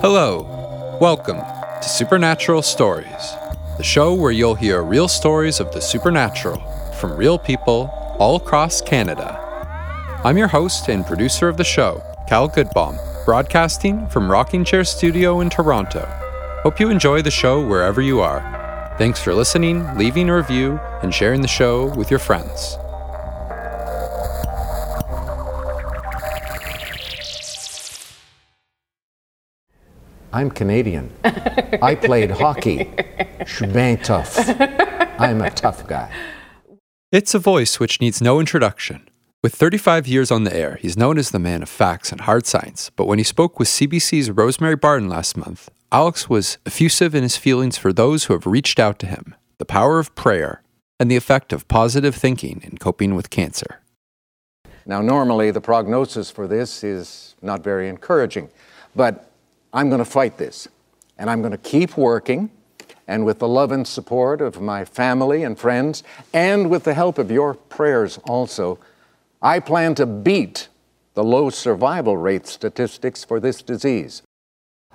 Hello, welcome to Supernatural Stories, the show where you'll hear real stories of the supernatural from real people all across Canada. I'm your host and producer of the show, Cal Goodbaum, broadcasting from Rocking Chair Studio in Toronto. Hope you enjoy the show wherever you are. Thanks for listening, leaving a review, and sharing the show with your friends. I'm Canadian. I played hockey. I'm a tough guy. It's a voice which needs no introduction. With 35 years on the air, he's known as the man of facts and hard science. But when he spoke with CBC's Rosemary Barton last month, Alex was effusive in his feelings for those who have reached out to him, the power of prayer, and the effect of positive thinking in coping with cancer. Now, normally the prognosis for this is not very encouraging, but I'm going to fight this, and I'm going to keep working, and with the love and support of my family and friends, and with the help of your prayers also, I plan to beat the low survival rate statistics for this disease.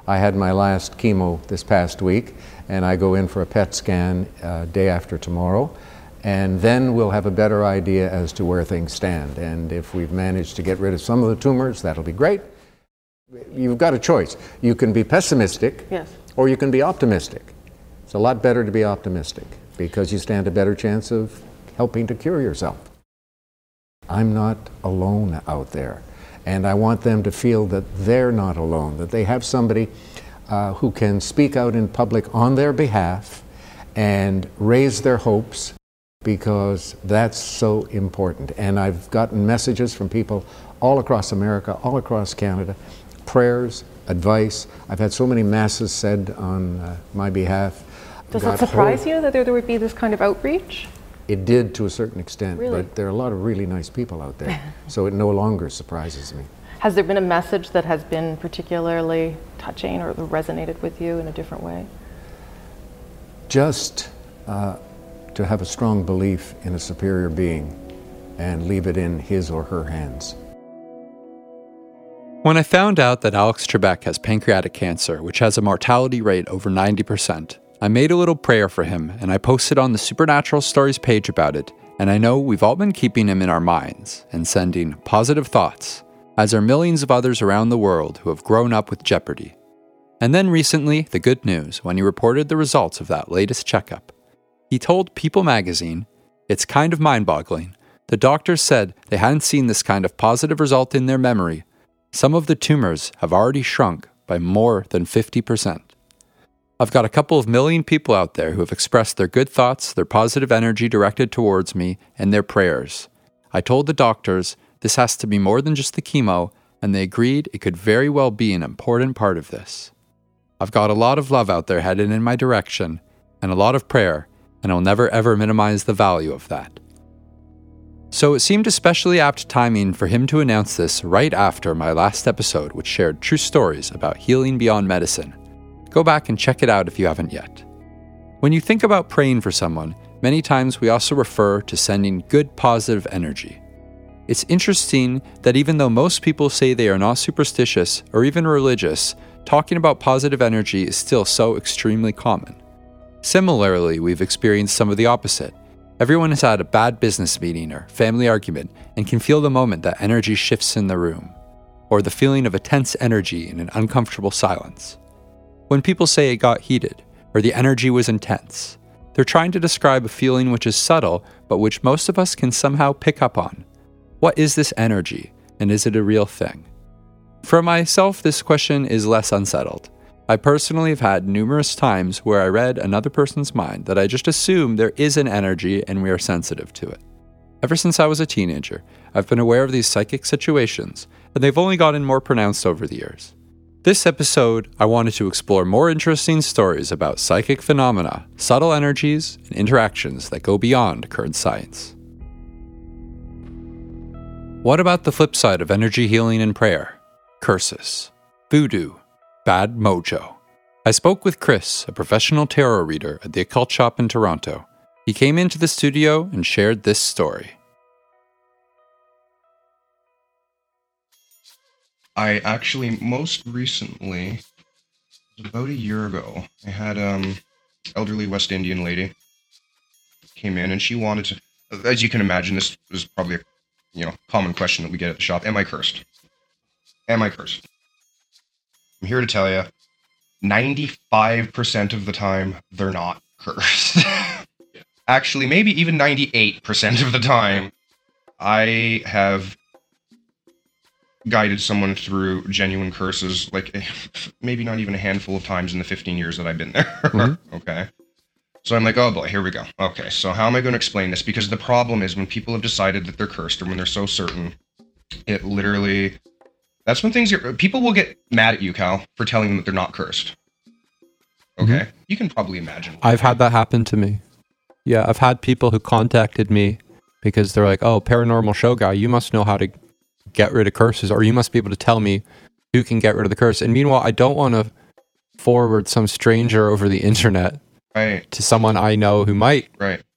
I had my last chemo this past week, and I go in for a PET scan day after tomorrow, and then we'll have a better idea as to where things stand. And if we've managed to get rid of some of the tumors, that'll be great. You've got a choice. You can be pessimistic, yes, or you can be optimistic. It's a lot better to be optimistic because you stand a better chance of helping to cure yourself. I'm not alone out there, and I want them to feel that they're not alone, that they have somebody who can speak out in public on their behalf and raise their hopes, because that's so important. And I've gotten messages from people all across America, all across Canada, prayers, advice. I've had so many masses said on my behalf. Does it surprise you that there would be this kind of outreach? It did to a certain extent, really? But there are a lot of really nice people out there, so it no longer surprises me. Has there been a message that has been particularly touching or resonated with you in a different way? Just to have a strong belief in a superior being and leave it in his or her hands. When I found out that Alex Trebek has pancreatic cancer, which has a mortality rate over 90%, I made a little prayer for him, and I posted on the Supernatural Stories page about it, and I know we've all been keeping him in our minds and sending positive thoughts, as are millions of others around the world who have grown up with Jeopardy. And then recently, the good news, when he reported the results of that latest checkup. He told People magazine, "It's kind of mind-boggling. The doctors said they hadn't seen this kind of positive result in their memory. Some of the tumors have already shrunk by more than 50%. I've got a couple of million people out there who have expressed their good thoughts, their positive energy directed towards me, and their prayers. I told the doctors this has to be more than just the chemo, and they agreed it could very well be an important part of this. I've got a lot of love out there headed in my direction, and a lot of prayer, and I'll never ever minimize the value of that." So it seemed especially apt timing for him to announce this right after my last episode, which shared true stories about healing beyond medicine. Go back and check it out if you haven't yet. When you think about praying for someone, many times we also refer to sending good positive energy. It's interesting that even though most people say they are not superstitious or even religious, talking about positive energy is still so extremely common. Similarly, we've experienced some of the opposite. Everyone has had a bad business meeting or family argument and can feel the moment that energy shifts in the room, or the feeling of a tense energy in an uncomfortable silence. When people say it got heated, or the energy was intense, they're trying to describe a feeling which is subtle, but which most of us can somehow pick up on. What is this energy, and is it a real thing? For myself, this question is less unsettled. I personally have had numerous times where I read another person's mind that I just assume there is an energy and we are sensitive to it. Ever since I was a teenager, I've been aware of these psychic situations, and they've only gotten more pronounced over the years. This episode, I wanted to explore more interesting stories about psychic phenomena, subtle energies, and interactions that go beyond current science. What about the flip side of energy healing and prayer? Curses, voodoo, bad mojo. I spoke with Chris, a professional tarot reader at the Occult Shop in Toronto. He came into the studio and shared this story. I actually most recently about a year ago. I had elderly West Indian lady came in, and she wanted to, as you can imagine, this was probably a common question that we get at the shop. Am I cursed? Am I cursed? I'm here to tell you, 95% of the time, they're not cursed. Actually, maybe even 98% of the time, I have guided someone through genuine curses, like maybe not even a handful of times in the 15 years that I've been there. Mm-hmm. Okay. So I'm like, oh boy, here we go. Okay, so how am I going to explain this? Because the problem is when people have decided that they're cursed, or when they're so certain, it literally... That's when things get... People will get mad at you, Cal, for telling them that they're not cursed. Okay? Mm-hmm. You can probably imagine. I've had that happen to me. Yeah, I've had people who contacted me because they're like, oh, paranormal show guy, you must know how to get rid of curses, or you must be able to tell me who can get rid of the curse. And meanwhile, I don't want to forward some stranger over the internet to someone I know who might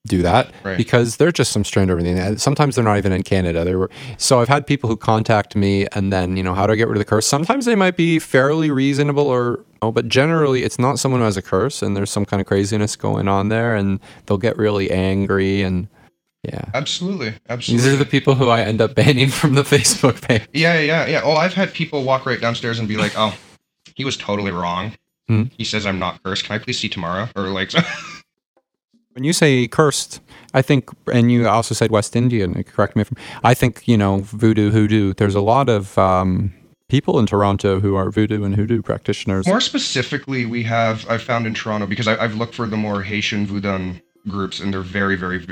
do that, because they're just some stranger over the internet. Sometimes they're not even in Canada. So I've had people who contact me, and then, how do I get rid of the curse? Sometimes they might be fairly reasonable, but generally it's not someone who has a curse, and there's some kind of craziness going on there, and they'll get really angry, and yeah. Absolutely. These are the people who I end up banning from the Facebook page. Yeah. Oh, I've had people walk right downstairs and be like, oh, he was totally wrong. He says I'm not cursed. Can I please see tomorrow? Or like, when you say cursed, I think, and you also said West Indian. Correct me if I think voodoo, hoodoo. There's a lot of people in Toronto who are voodoo and hoodoo practitioners. More specifically, I've found in Toronto, because I've looked for the more Haitian voodoo groups, and they're very, very.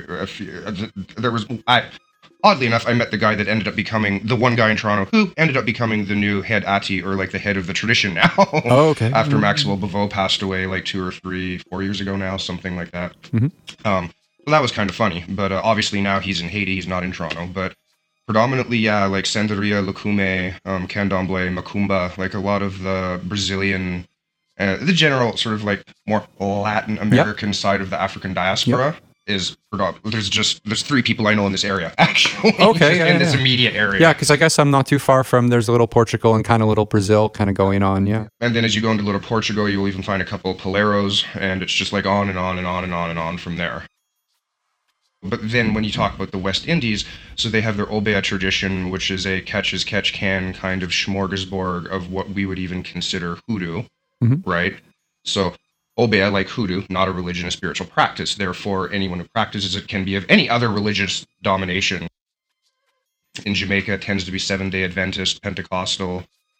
Oddly enough, I met the guy that ended up becoming the one guy in Toronto who ended up becoming the new head ati, or like the head of the tradition now. Oh, okay. After Maxwell Bavoux passed away like 4 years ago now, something like that. Mm-hmm. Well, that was kind of funny, but obviously now he's in Haiti, he's not in Toronto, but predominantly, yeah, like Santeria, Lukume, Candomblé, Macumba, like a lot of the Brazilian, the general sort of like more Latin American side of the African diaspora. Yep. Is there's 3 people I know in this area, actually. Okay, yeah, in this immediate area. Yeah, because I guess I'm not too far from. There's a little Portugal and kind of little Brazil kind of going on. Yeah. And then as you go into little Portugal, you'll even find a couple of Poleros, and it's just like on and on and on and on and on from there. But then when you talk about the West Indies, so they have their Obeah tradition, which is a catch-as-catch-can kind of smorgasbord of what we would even consider hoodoo, right? So Obeah, like hoodoo, not a religion, a spiritual practice. Therefore, anyone who practices it can be of any other religious domination. In Jamaica, it tends to be Seventh-day Adventist, Pentecostal,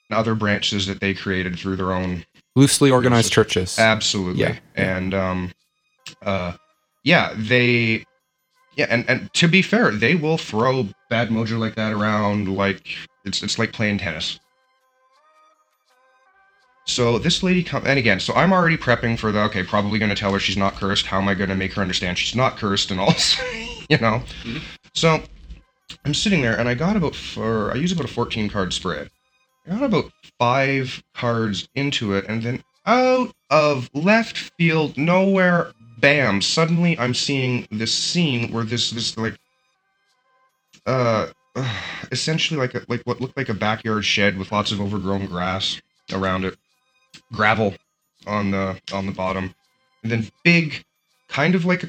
and other branches that they created through their own... loosely organized churches. Absolutely. Yeah. And, they... Yeah, and to be fair, they will throw bad mojo like that around, like... It's like playing tennis. So this lady comes, and again, so I'm already prepping for the, okay, probably going to tell her she's not cursed. How am I going to make her understand she's not cursed and all this, Mm-hmm. So I'm sitting there, and I use about a 14-card spread. I got about 5 cards into it, and then out of left field, nowhere, bam, suddenly I'm seeing this scene where this essentially like what looked like a backyard shed with lots of overgrown grass around it, gravel on the bottom, and then big, kind of like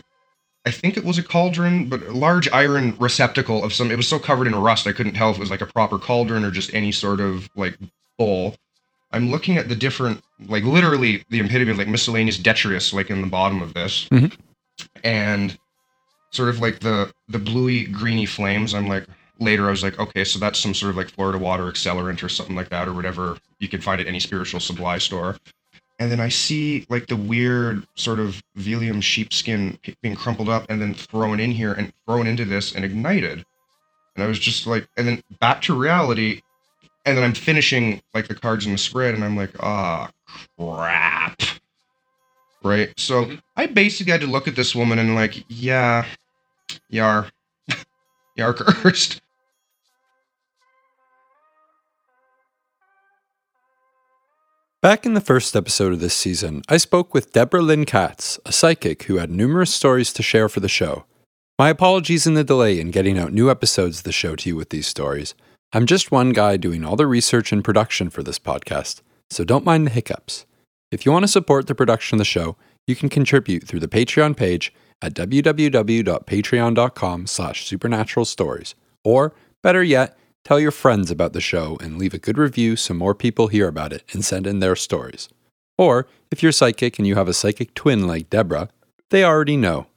I think it was a cauldron, but a large iron receptacle of some. It was so covered in rust I couldn't tell if it was like a proper cauldron or just any sort of like bowl. I'm looking at the different, like literally the epitome of like miscellaneous detritus like in the bottom of this, and sort of like the bluey greeny flames. I'm like. Later, I was like, okay, so that's some sort of like Florida water accelerant or something like that, or whatever you can find at any spiritual supply store. And then I see like the weird sort of Velium sheepskin being crumpled up and then thrown in here and thrown into this and ignited. And I was just like, and then back to reality. And then I'm finishing like the cards in the spread, and I'm like, ah, crap. Right? So I basically had to look at this woman and like, yeah, you are cursed. Back in the first episode of this season, I spoke with Deborah Lynn Katz, a psychic who had numerous stories to share for the show. My apologies in the delay in getting out new episodes of the show to you with these stories. I'm just one guy doing all the research and production for this podcast, so don't mind the hiccups. If you want to support the production of the show, you can contribute through the Patreon page at www.patreon.com/supernaturalstories, or, better yet, tell your friends about the show and leave a good review so more people hear about it and send in their stories. Or, if you're psychic and you have a psychic twin like Deborah, they already know.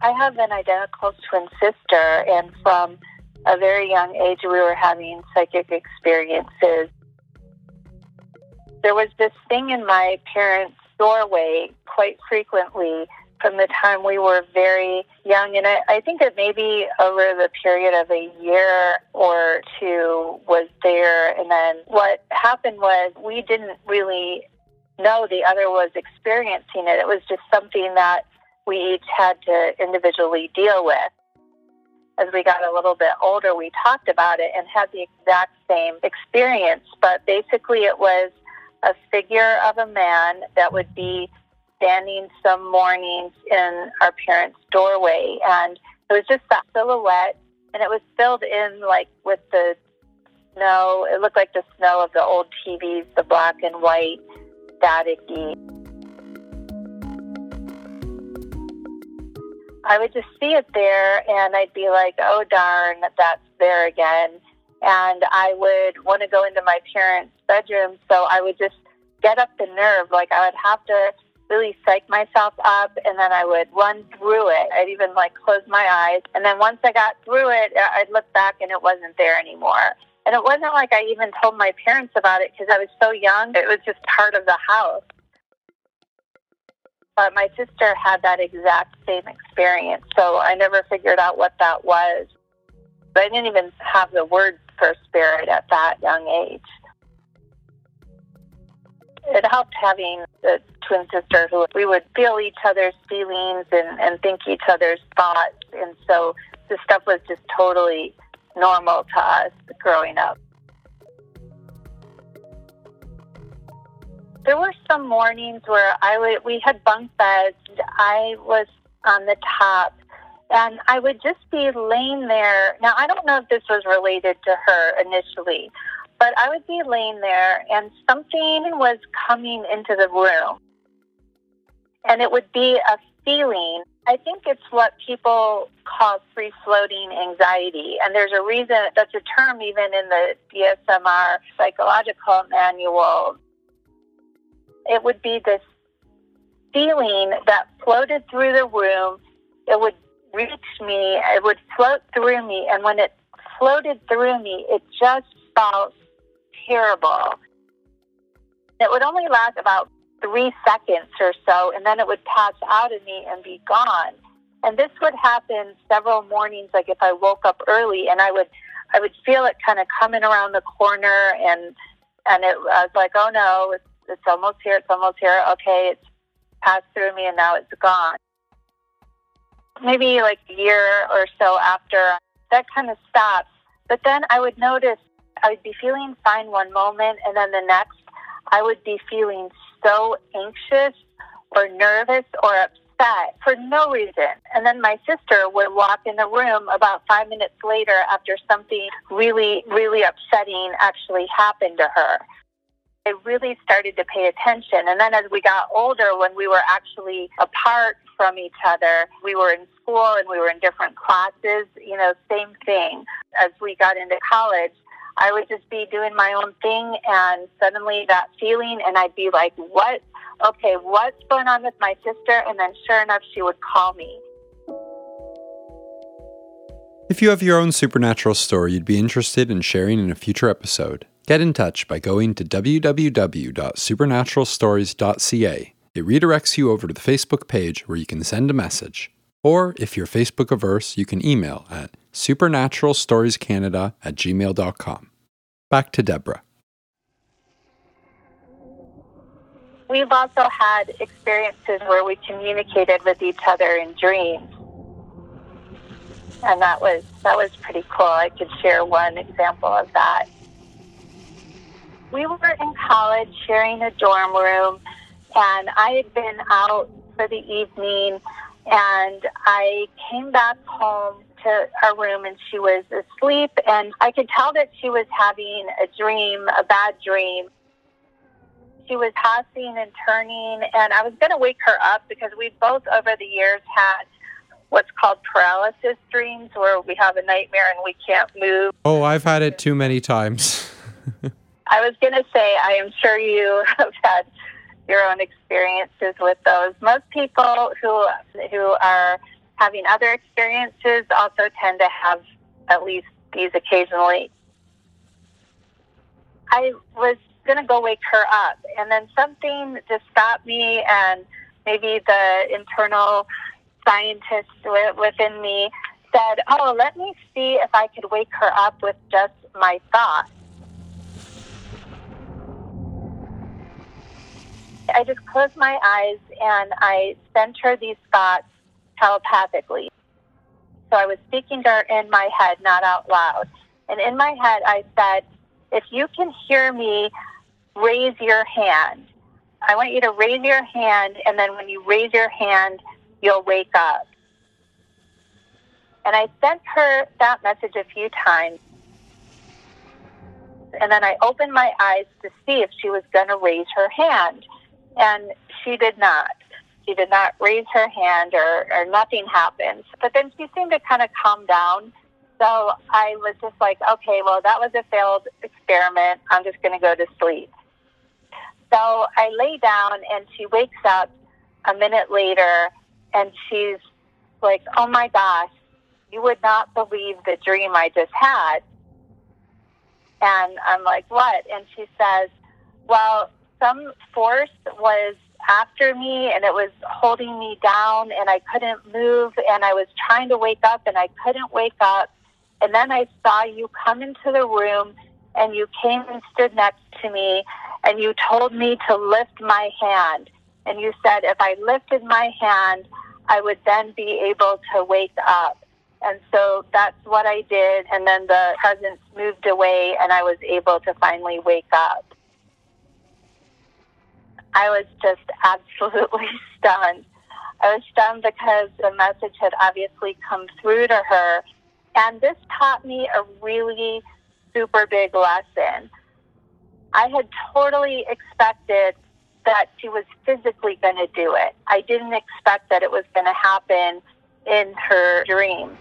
I have an identical twin sister, and from a very young age we were having psychic experiences. There was this thing in my parents' doorway quite frequently from the time we were very young, and I think that maybe over the period of a year or two was there. And then what happened was we didn't really know the other was experiencing it. It was just something that we each had to individually deal with. As we got a little bit older, we talked about it and had the exact same experience, but basically it was a figure of a man that would be standing some mornings in our parents' doorway, and it was just that silhouette, and it was filled in like with the snow. It looked like the snow of the old TVs, the black and white, staticky. I would just see it there, and I'd be like, oh darn, that's there again. And I would want to go into my parents' bedroom, so I would just get up the nerve. Like, I would have to really psych myself up, and then I would run through it. I'd even, like, close my eyes. And then once I got through it, I'd look back, and it wasn't there anymore. And it wasn't like I even told my parents about it, because I was so young. It was just part of the house. But my sister had that exact same experience, so I never figured out what that was. But I didn't even have the word for spirit at that young age. It helped having a twin sister who we would feel each other's feelings and think each other's thoughts. And so this stuff was just totally normal to us growing up. There were some mornings where we had bunk beds. I was on the top, and I would just be laying there. Now, I don't know if this was related to her initially, but I would be laying there, and something was coming into the room. And it would be a feeling. I think it's what people call free-floating anxiety. And there's a reason, that's a term even in the DSMR psychological manual. It would be this feeling that floated through the room. It would reach me. It would float through me. And when it floated through me, it just felt terrible. It would only last about 3 seconds or so, and then it would pass out of me and be gone. And this would happen several mornings, like if I woke up early, and I would feel it kind of coming around the corner, and I was like, oh no, it's almost here, it's almost here. Okay, it's passed through me, and now it's gone. Maybe like a year or so after, that kind of stopped. But then I would notice I would be feeling fine one moment, and then the next I would be feeling so anxious or nervous or upset for no reason. And then my sister would walk in the room about 5 minutes later after something really, really upsetting actually happened to her. I really started to pay attention. And then as we got older, when we were actually apart from each other, we were in school and we were in different classes, same thing. As we got into college, I would just be doing my own thing, and suddenly that feeling, and I'd be like, what? Okay, what's going on with my sister? And then sure enough, she would call me. If you have your own supernatural story you'd be interested in sharing in a future episode, get in touch by going to www.supernaturalstories.ca. It redirects you over to the Facebook page where you can send a message. Or, if you're Facebook-averse, you can email at supernaturalstoriescanada@gmail.com. Back to Deborah. We've also had experiences where we communicated with each other in dreams. And that was pretty cool. I could share one example of that. We were in college sharing a dorm room, and I had been out for the evening, and I came back home to our room and she was asleep, and I could tell that she was having a dream, a bad dream. She was tossing and turning, and I was going to wake her up because we both over the years had what's called paralysis dreams, where we have a nightmare and we can't move. Oh, I've had it too many times. I was going to say, I am sure you have had your own experiences with those. Most people who are having other experiences also tend to have at least these occasionally. I was going to go wake her up, and then something just stopped me, and maybe the internal scientist within me said, oh, let me see if I could wake her up with just my thoughts. I just closed my eyes and I sent her these thoughts telepathically. So I was speaking to her in my head, not out loud. And in my head, I said, if you can hear me, raise your hand. I want you to raise your hand, and then when you raise your hand, you'll wake up. And I sent her that message a few times. And then I opened my eyes to see if she was going to raise her hand. And she did not. She did not raise her hand, or nothing happened. But then she seemed to kind of calm down. So I was just like, okay, well, that was a failed experiment. I'm just going to go to sleep. So I lay down, and she wakes up a minute later, and she's like, oh my gosh, you would not believe the dream I just had. And I'm like, what? And she says, well, some force was after me, and it was holding me down, and I couldn't move, and I was trying to wake up, and I couldn't wake up. And then I saw you come into the room, and you came and stood next to me, and you told me to lift my hand. And you said, if I lifted my hand, I would then be able to wake up. And so that's what I did. And then the presence moved away, and I was able to finally wake up. I was just absolutely stunned. I was stunned because the message had obviously come through to her. And this taught me a really super big lesson. I had totally expected that she was physically going to do it. I didn't expect that it was going to happen in her dream.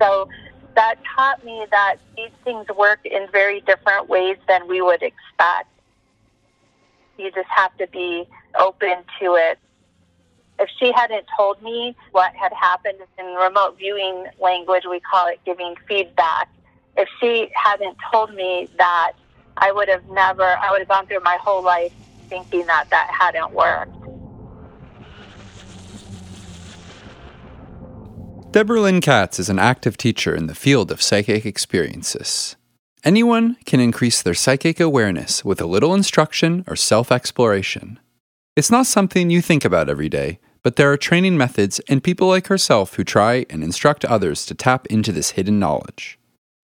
So that taught me that these things work in very different ways than we would expect. You just have to be open to it. If she hadn't told me what had happened, in remote viewing language, we call it giving feedback. If she hadn't told me that, I would have gone through my whole life thinking that hadn't worked. Deborah Lynn Katz is an active teacher in the field of psychic experiences. Anyone can increase their psychic awareness with a little instruction or self-exploration. It's not something you think about every day, but there are training methods and people like herself who try and instruct others to tap into this hidden knowledge.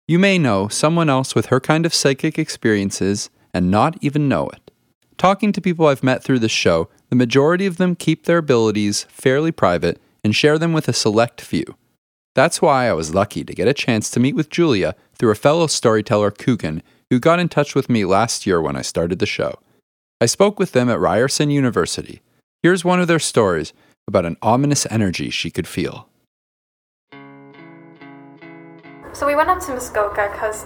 You may know someone else with her kind of psychic experiences and not even know it. Talking to people I've met through this show, the majority of them keep their abilities fairly private and share them with a select few. That's why I was lucky to get a chance to meet with Julia through a fellow storyteller, Coogan, who got in touch with me last year when I started the show. I spoke with them at Ryerson University. Here's one of their stories about an ominous energy she could feel. So we went up to Muskoka because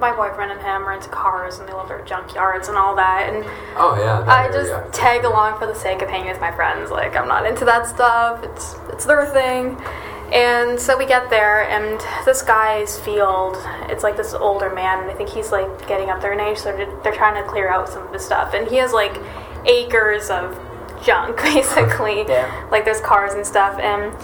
my boyfriend and him are into cars and they love their junkyards and all that. And I just tag along for the sake of hanging with my friends. Like, I'm not into that stuff. It's their thing. And so we get there, and this guy's field, it's like this older man, and I think he's like getting up there in age, so they're trying to clear out some of his stuff. And he has like acres of junk, basically. Yeah. Like, there's cars and stuff. And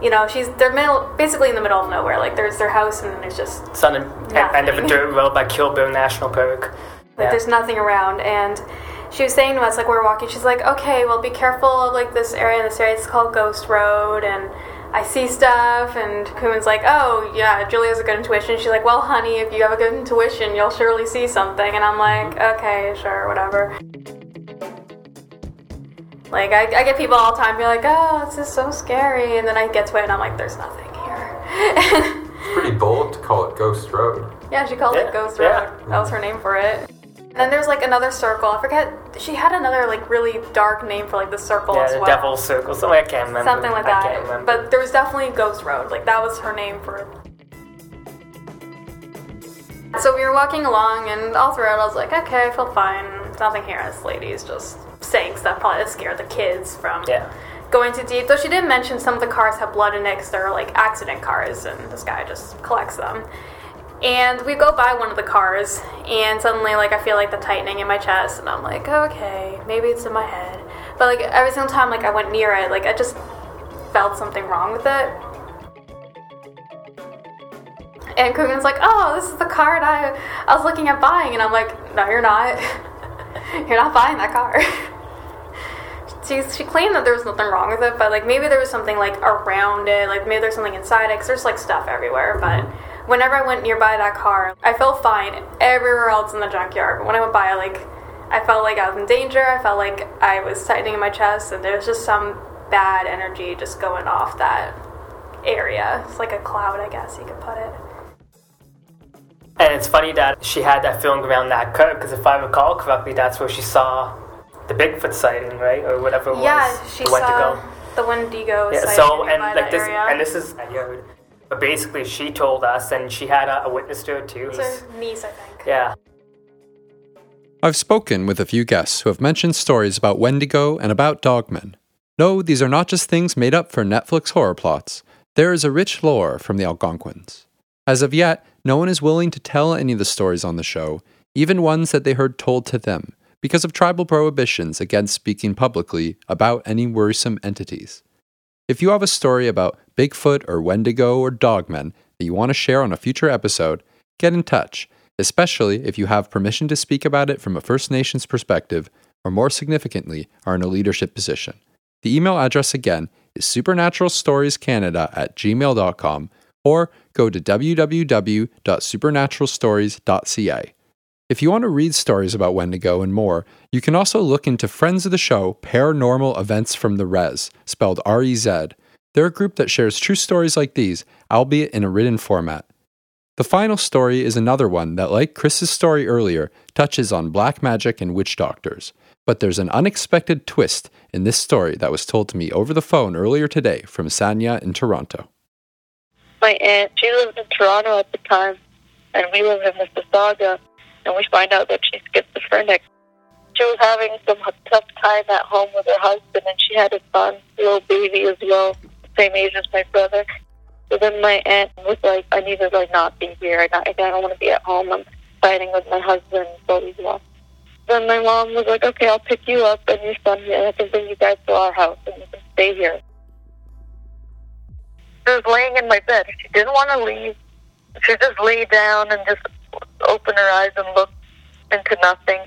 you know, they're basically in the middle of nowhere. Like, there's their house, and then there's just sudden end of a dirt road by Kilburn National Park. Like, there's nothing around. And she was saying to us, like, we were walking, she's like, okay, well, be careful of, like, this area, it's called Ghost Road, and I see stuff. And Kuman's like, oh, yeah, Julia has a good intuition. She's like, well, honey, if you have a good intuition, you'll surely see something. And I'm like, okay, sure, whatever. Like, I get people all the time be like, oh, this is so scary. And then I get to it and I'm like, there's nothing here. It's pretty bold to call it Ghost Road. Yeah, she called it Ghost Road. That was her name for it. And then there's, like, another circle. I forget. She had another, like, really dark name for, like, the circle as well. Yeah, Devil's Circle. Something I can't remember. Something like that. I can't remember. But there was definitely Ghost Road. Like, that was her name for it. So we were walking along, and all throughout, I was like, okay, I feel fine. There's nothing here. This lady's just saying stuff probably to scare the kids from going too deep. Though she did mention some of the cars have blood in it because they're, like, accident cars, and this guy just collects them. And we go by one of the cars, and suddenly, like, I feel, like, the tightening in my chest, and I'm like, okay, maybe it's in my head. But, like, every single time, like, I went near it, like, I just felt something wrong with it. And Coogan's like, oh, this is the car that I was looking at buying. And I'm like, no, you're not. You're not buying that car. She claimed that there was nothing wrong with it, but, like, maybe there was something, like, around it. Like, maybe there's something inside it, because there's, like, stuff everywhere, but... Whenever I went nearby that car, I felt fine everywhere else in the junkyard. But when I went by, like, I felt like I was in danger. I felt like I was tightening in my chest, and there was just some bad energy just going off that area. It's like a cloud, I guess you could put it. And it's funny that she had that feeling around that curve, because if I recall correctly, that's where she saw the Bigfoot sighting, right? Or whatever it was. Yeah, she saw the Wendigo sighting area. And this is... But basically, she told us, and she had a witness to it, too. It's her niece, I think. Yeah. I've spoken with a few guests who have mentioned stories about Wendigo and about Dogmen. No, these are not just things made up for Netflix horror plots. There is a rich lore from the Algonquins. As of yet, no one is willing to tell any of the stories on the show, even ones that they heard told to them, because of tribal prohibitions against speaking publicly about any worrisome entities. If you have a story about Bigfoot or Wendigo or Dogmen that you want to share on a future episode, get in touch, especially if you have permission to speak about it from a First Nations perspective, or more significantly, are in a leadership position. The email address again is supernaturalstoriescanada@gmail.com, or go to www.supernaturalstories.ca. If you want to read stories about Wendigo and more, you can also look into friends of the show, Paranormal Events from the Rez, spelled R-E-Z. They're a group that shares true stories like these, albeit in a written format. The final story is another one that, like Chris's story earlier, touches on black magic and witch doctors. But there's an unexpected twist in this story that was told to me over the phone earlier today from Sanya in Toronto. My aunt, she lived in Toronto at the time, and we lived in Mississauga. And we find out that she's schizophrenic. She was having some tough time at home with her husband, and she had a son, little baby as well, same age as my brother. So then my aunt was like, I need to not be here. I don't want to be at home. I'm fighting with my husband, blah, blah, blah. Then my mom was like, okay, I'll pick you up and your son here, and I can bring you guys to our house, and you can stay here. She was laying in my bed. She didn't want to leave. She just laid down and just... open her eyes and look into nothing.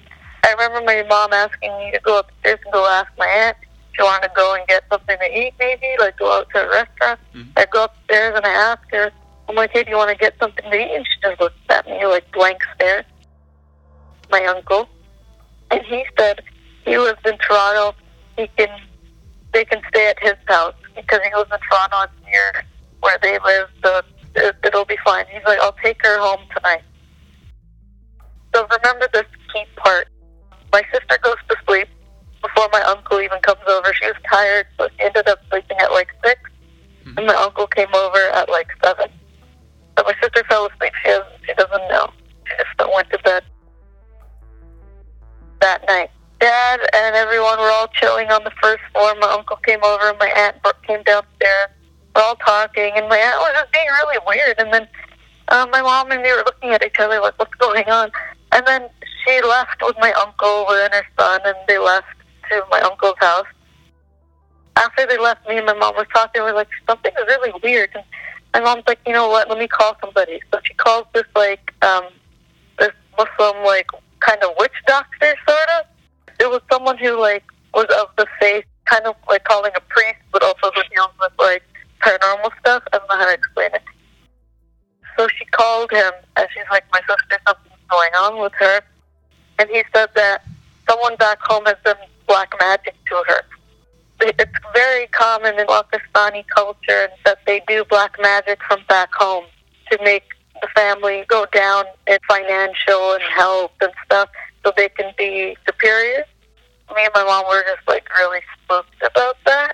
I remember my mom asking me to go upstairs and go ask my aunt if she wanted to go and get something to eat, maybe, like go out to a restaurant. Mm-hmm. I go upstairs and I ask her, I'm like, hey, do you want to get something to eat? And she just looks at me like blank stare. My uncle. And he said he lives in Toronto. They can stay at his house because he lives in Toronto near where they live, so it'll be fine. He's like, I'll take her home tonight. So remember this key part. My sister goes to sleep before my uncle even comes over. She was tired, so she ended up sleeping at 6, and my uncle came over at 7. So my sister fell asleep. She doesn't know. She just went to bed. That night, Dad and everyone were all chilling on the first floor. My uncle came over, my aunt came downstairs. We're all talking, and my aunt was just being really weird. And then my mom and me were looking at each other like, what's going on? And then she left with my uncle and her son, and they left to my uncle's house. After they left, me and my mom were talking. We were like, something's really weird. And my mom's like, you know what, let me call somebody. So she calls this, this Muslim, kind of witch doctor, sort of. It was someone who, was of the faith, kind of like calling a priest, but also who deals with, paranormal stuff. I don't know how to explain it. So she called him, and she's like, my sister, something's going on with her. And he said that someone back home has done black magic to her. it's very common in Wakastani culture that they do black magic from back home to make the family go down in financial and health and stuff so they can be superior. Me and my mom were just like really spooked about that.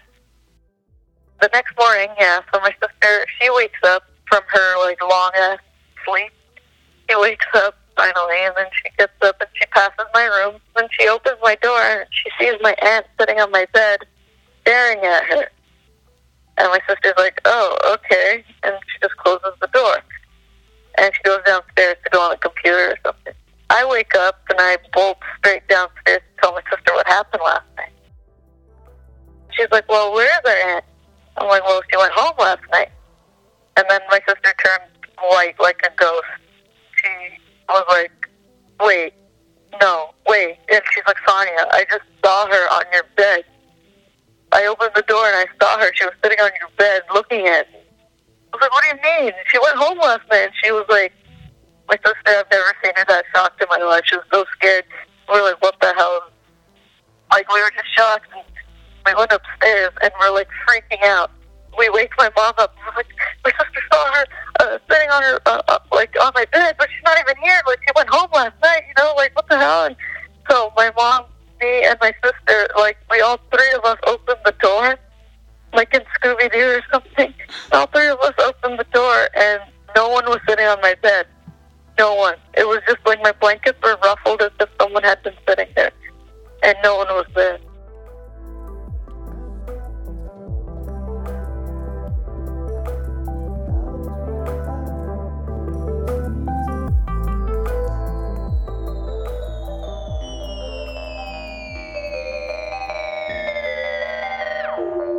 The next morning, so my sister, she wakes up from her like long-ass sleep. She wakes up finally, and then she gets up and she passes my room. Then she opens my door and she sees my aunt sitting on my bed staring at her. And my sister's like, oh, okay. And she just closes the door. And she goes downstairs to go on the computer or something. I wake up and I bolt straight downstairs to tell my sister what happened last night. She's like, well, where's our aunt? I'm like, well, she went home last night. And then my sister turned white like a ghost. She was like, wait, no, wait. And she's like, Sonia, I just saw her on your bed. I opened the door and I saw her. She was sitting on your bed looking at me. I was like, what do you mean? She went home last night. And she was like, my sister, I've never seen her that shocked in my life. She was so scared. We were like, what the hell? Like, we were just shocked. And we went upstairs and we're like freaking out. We wake my mom up. And we're like, my sister saw her sitting on her like on my bed, but she's not even here. Like, she went home last night. You know, like, what the hell? And so my mom, me, and my sister, like, we all three of us opened the door, like in Scooby-Doo or something. All three of us opened the door, and no one was sitting on my bed. No one. It was just like my blankets were ruffled as if someone had been sitting there, and no one was there.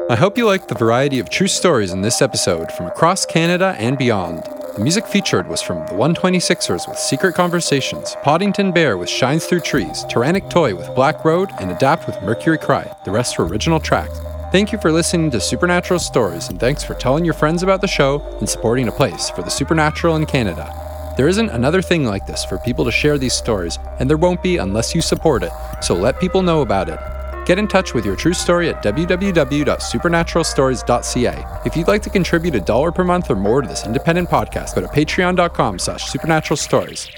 I hope you liked the variety of true stories in this episode from across Canada and beyond. The music featured was from The 126ers with Secret Conversations, Poddington Bear with Shines Through Trees, Tyrannic Toy with Black Road, and Adapt with Mercury Cry. The rest were original tracks. Thank you for listening to Supernatural Stories, and thanks for telling your friends about the show and supporting a place for the supernatural in Canada. There isn't another thing like this for people to share these stories, and there won't be unless you support it, so let people know about it. Get in touch with your true story at www.supernaturalstories.ca. If you'd like to contribute $1 per month or more to this independent podcast, go to patreon.com/supernaturalstories.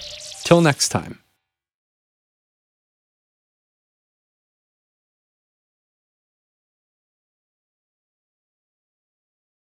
Till next time.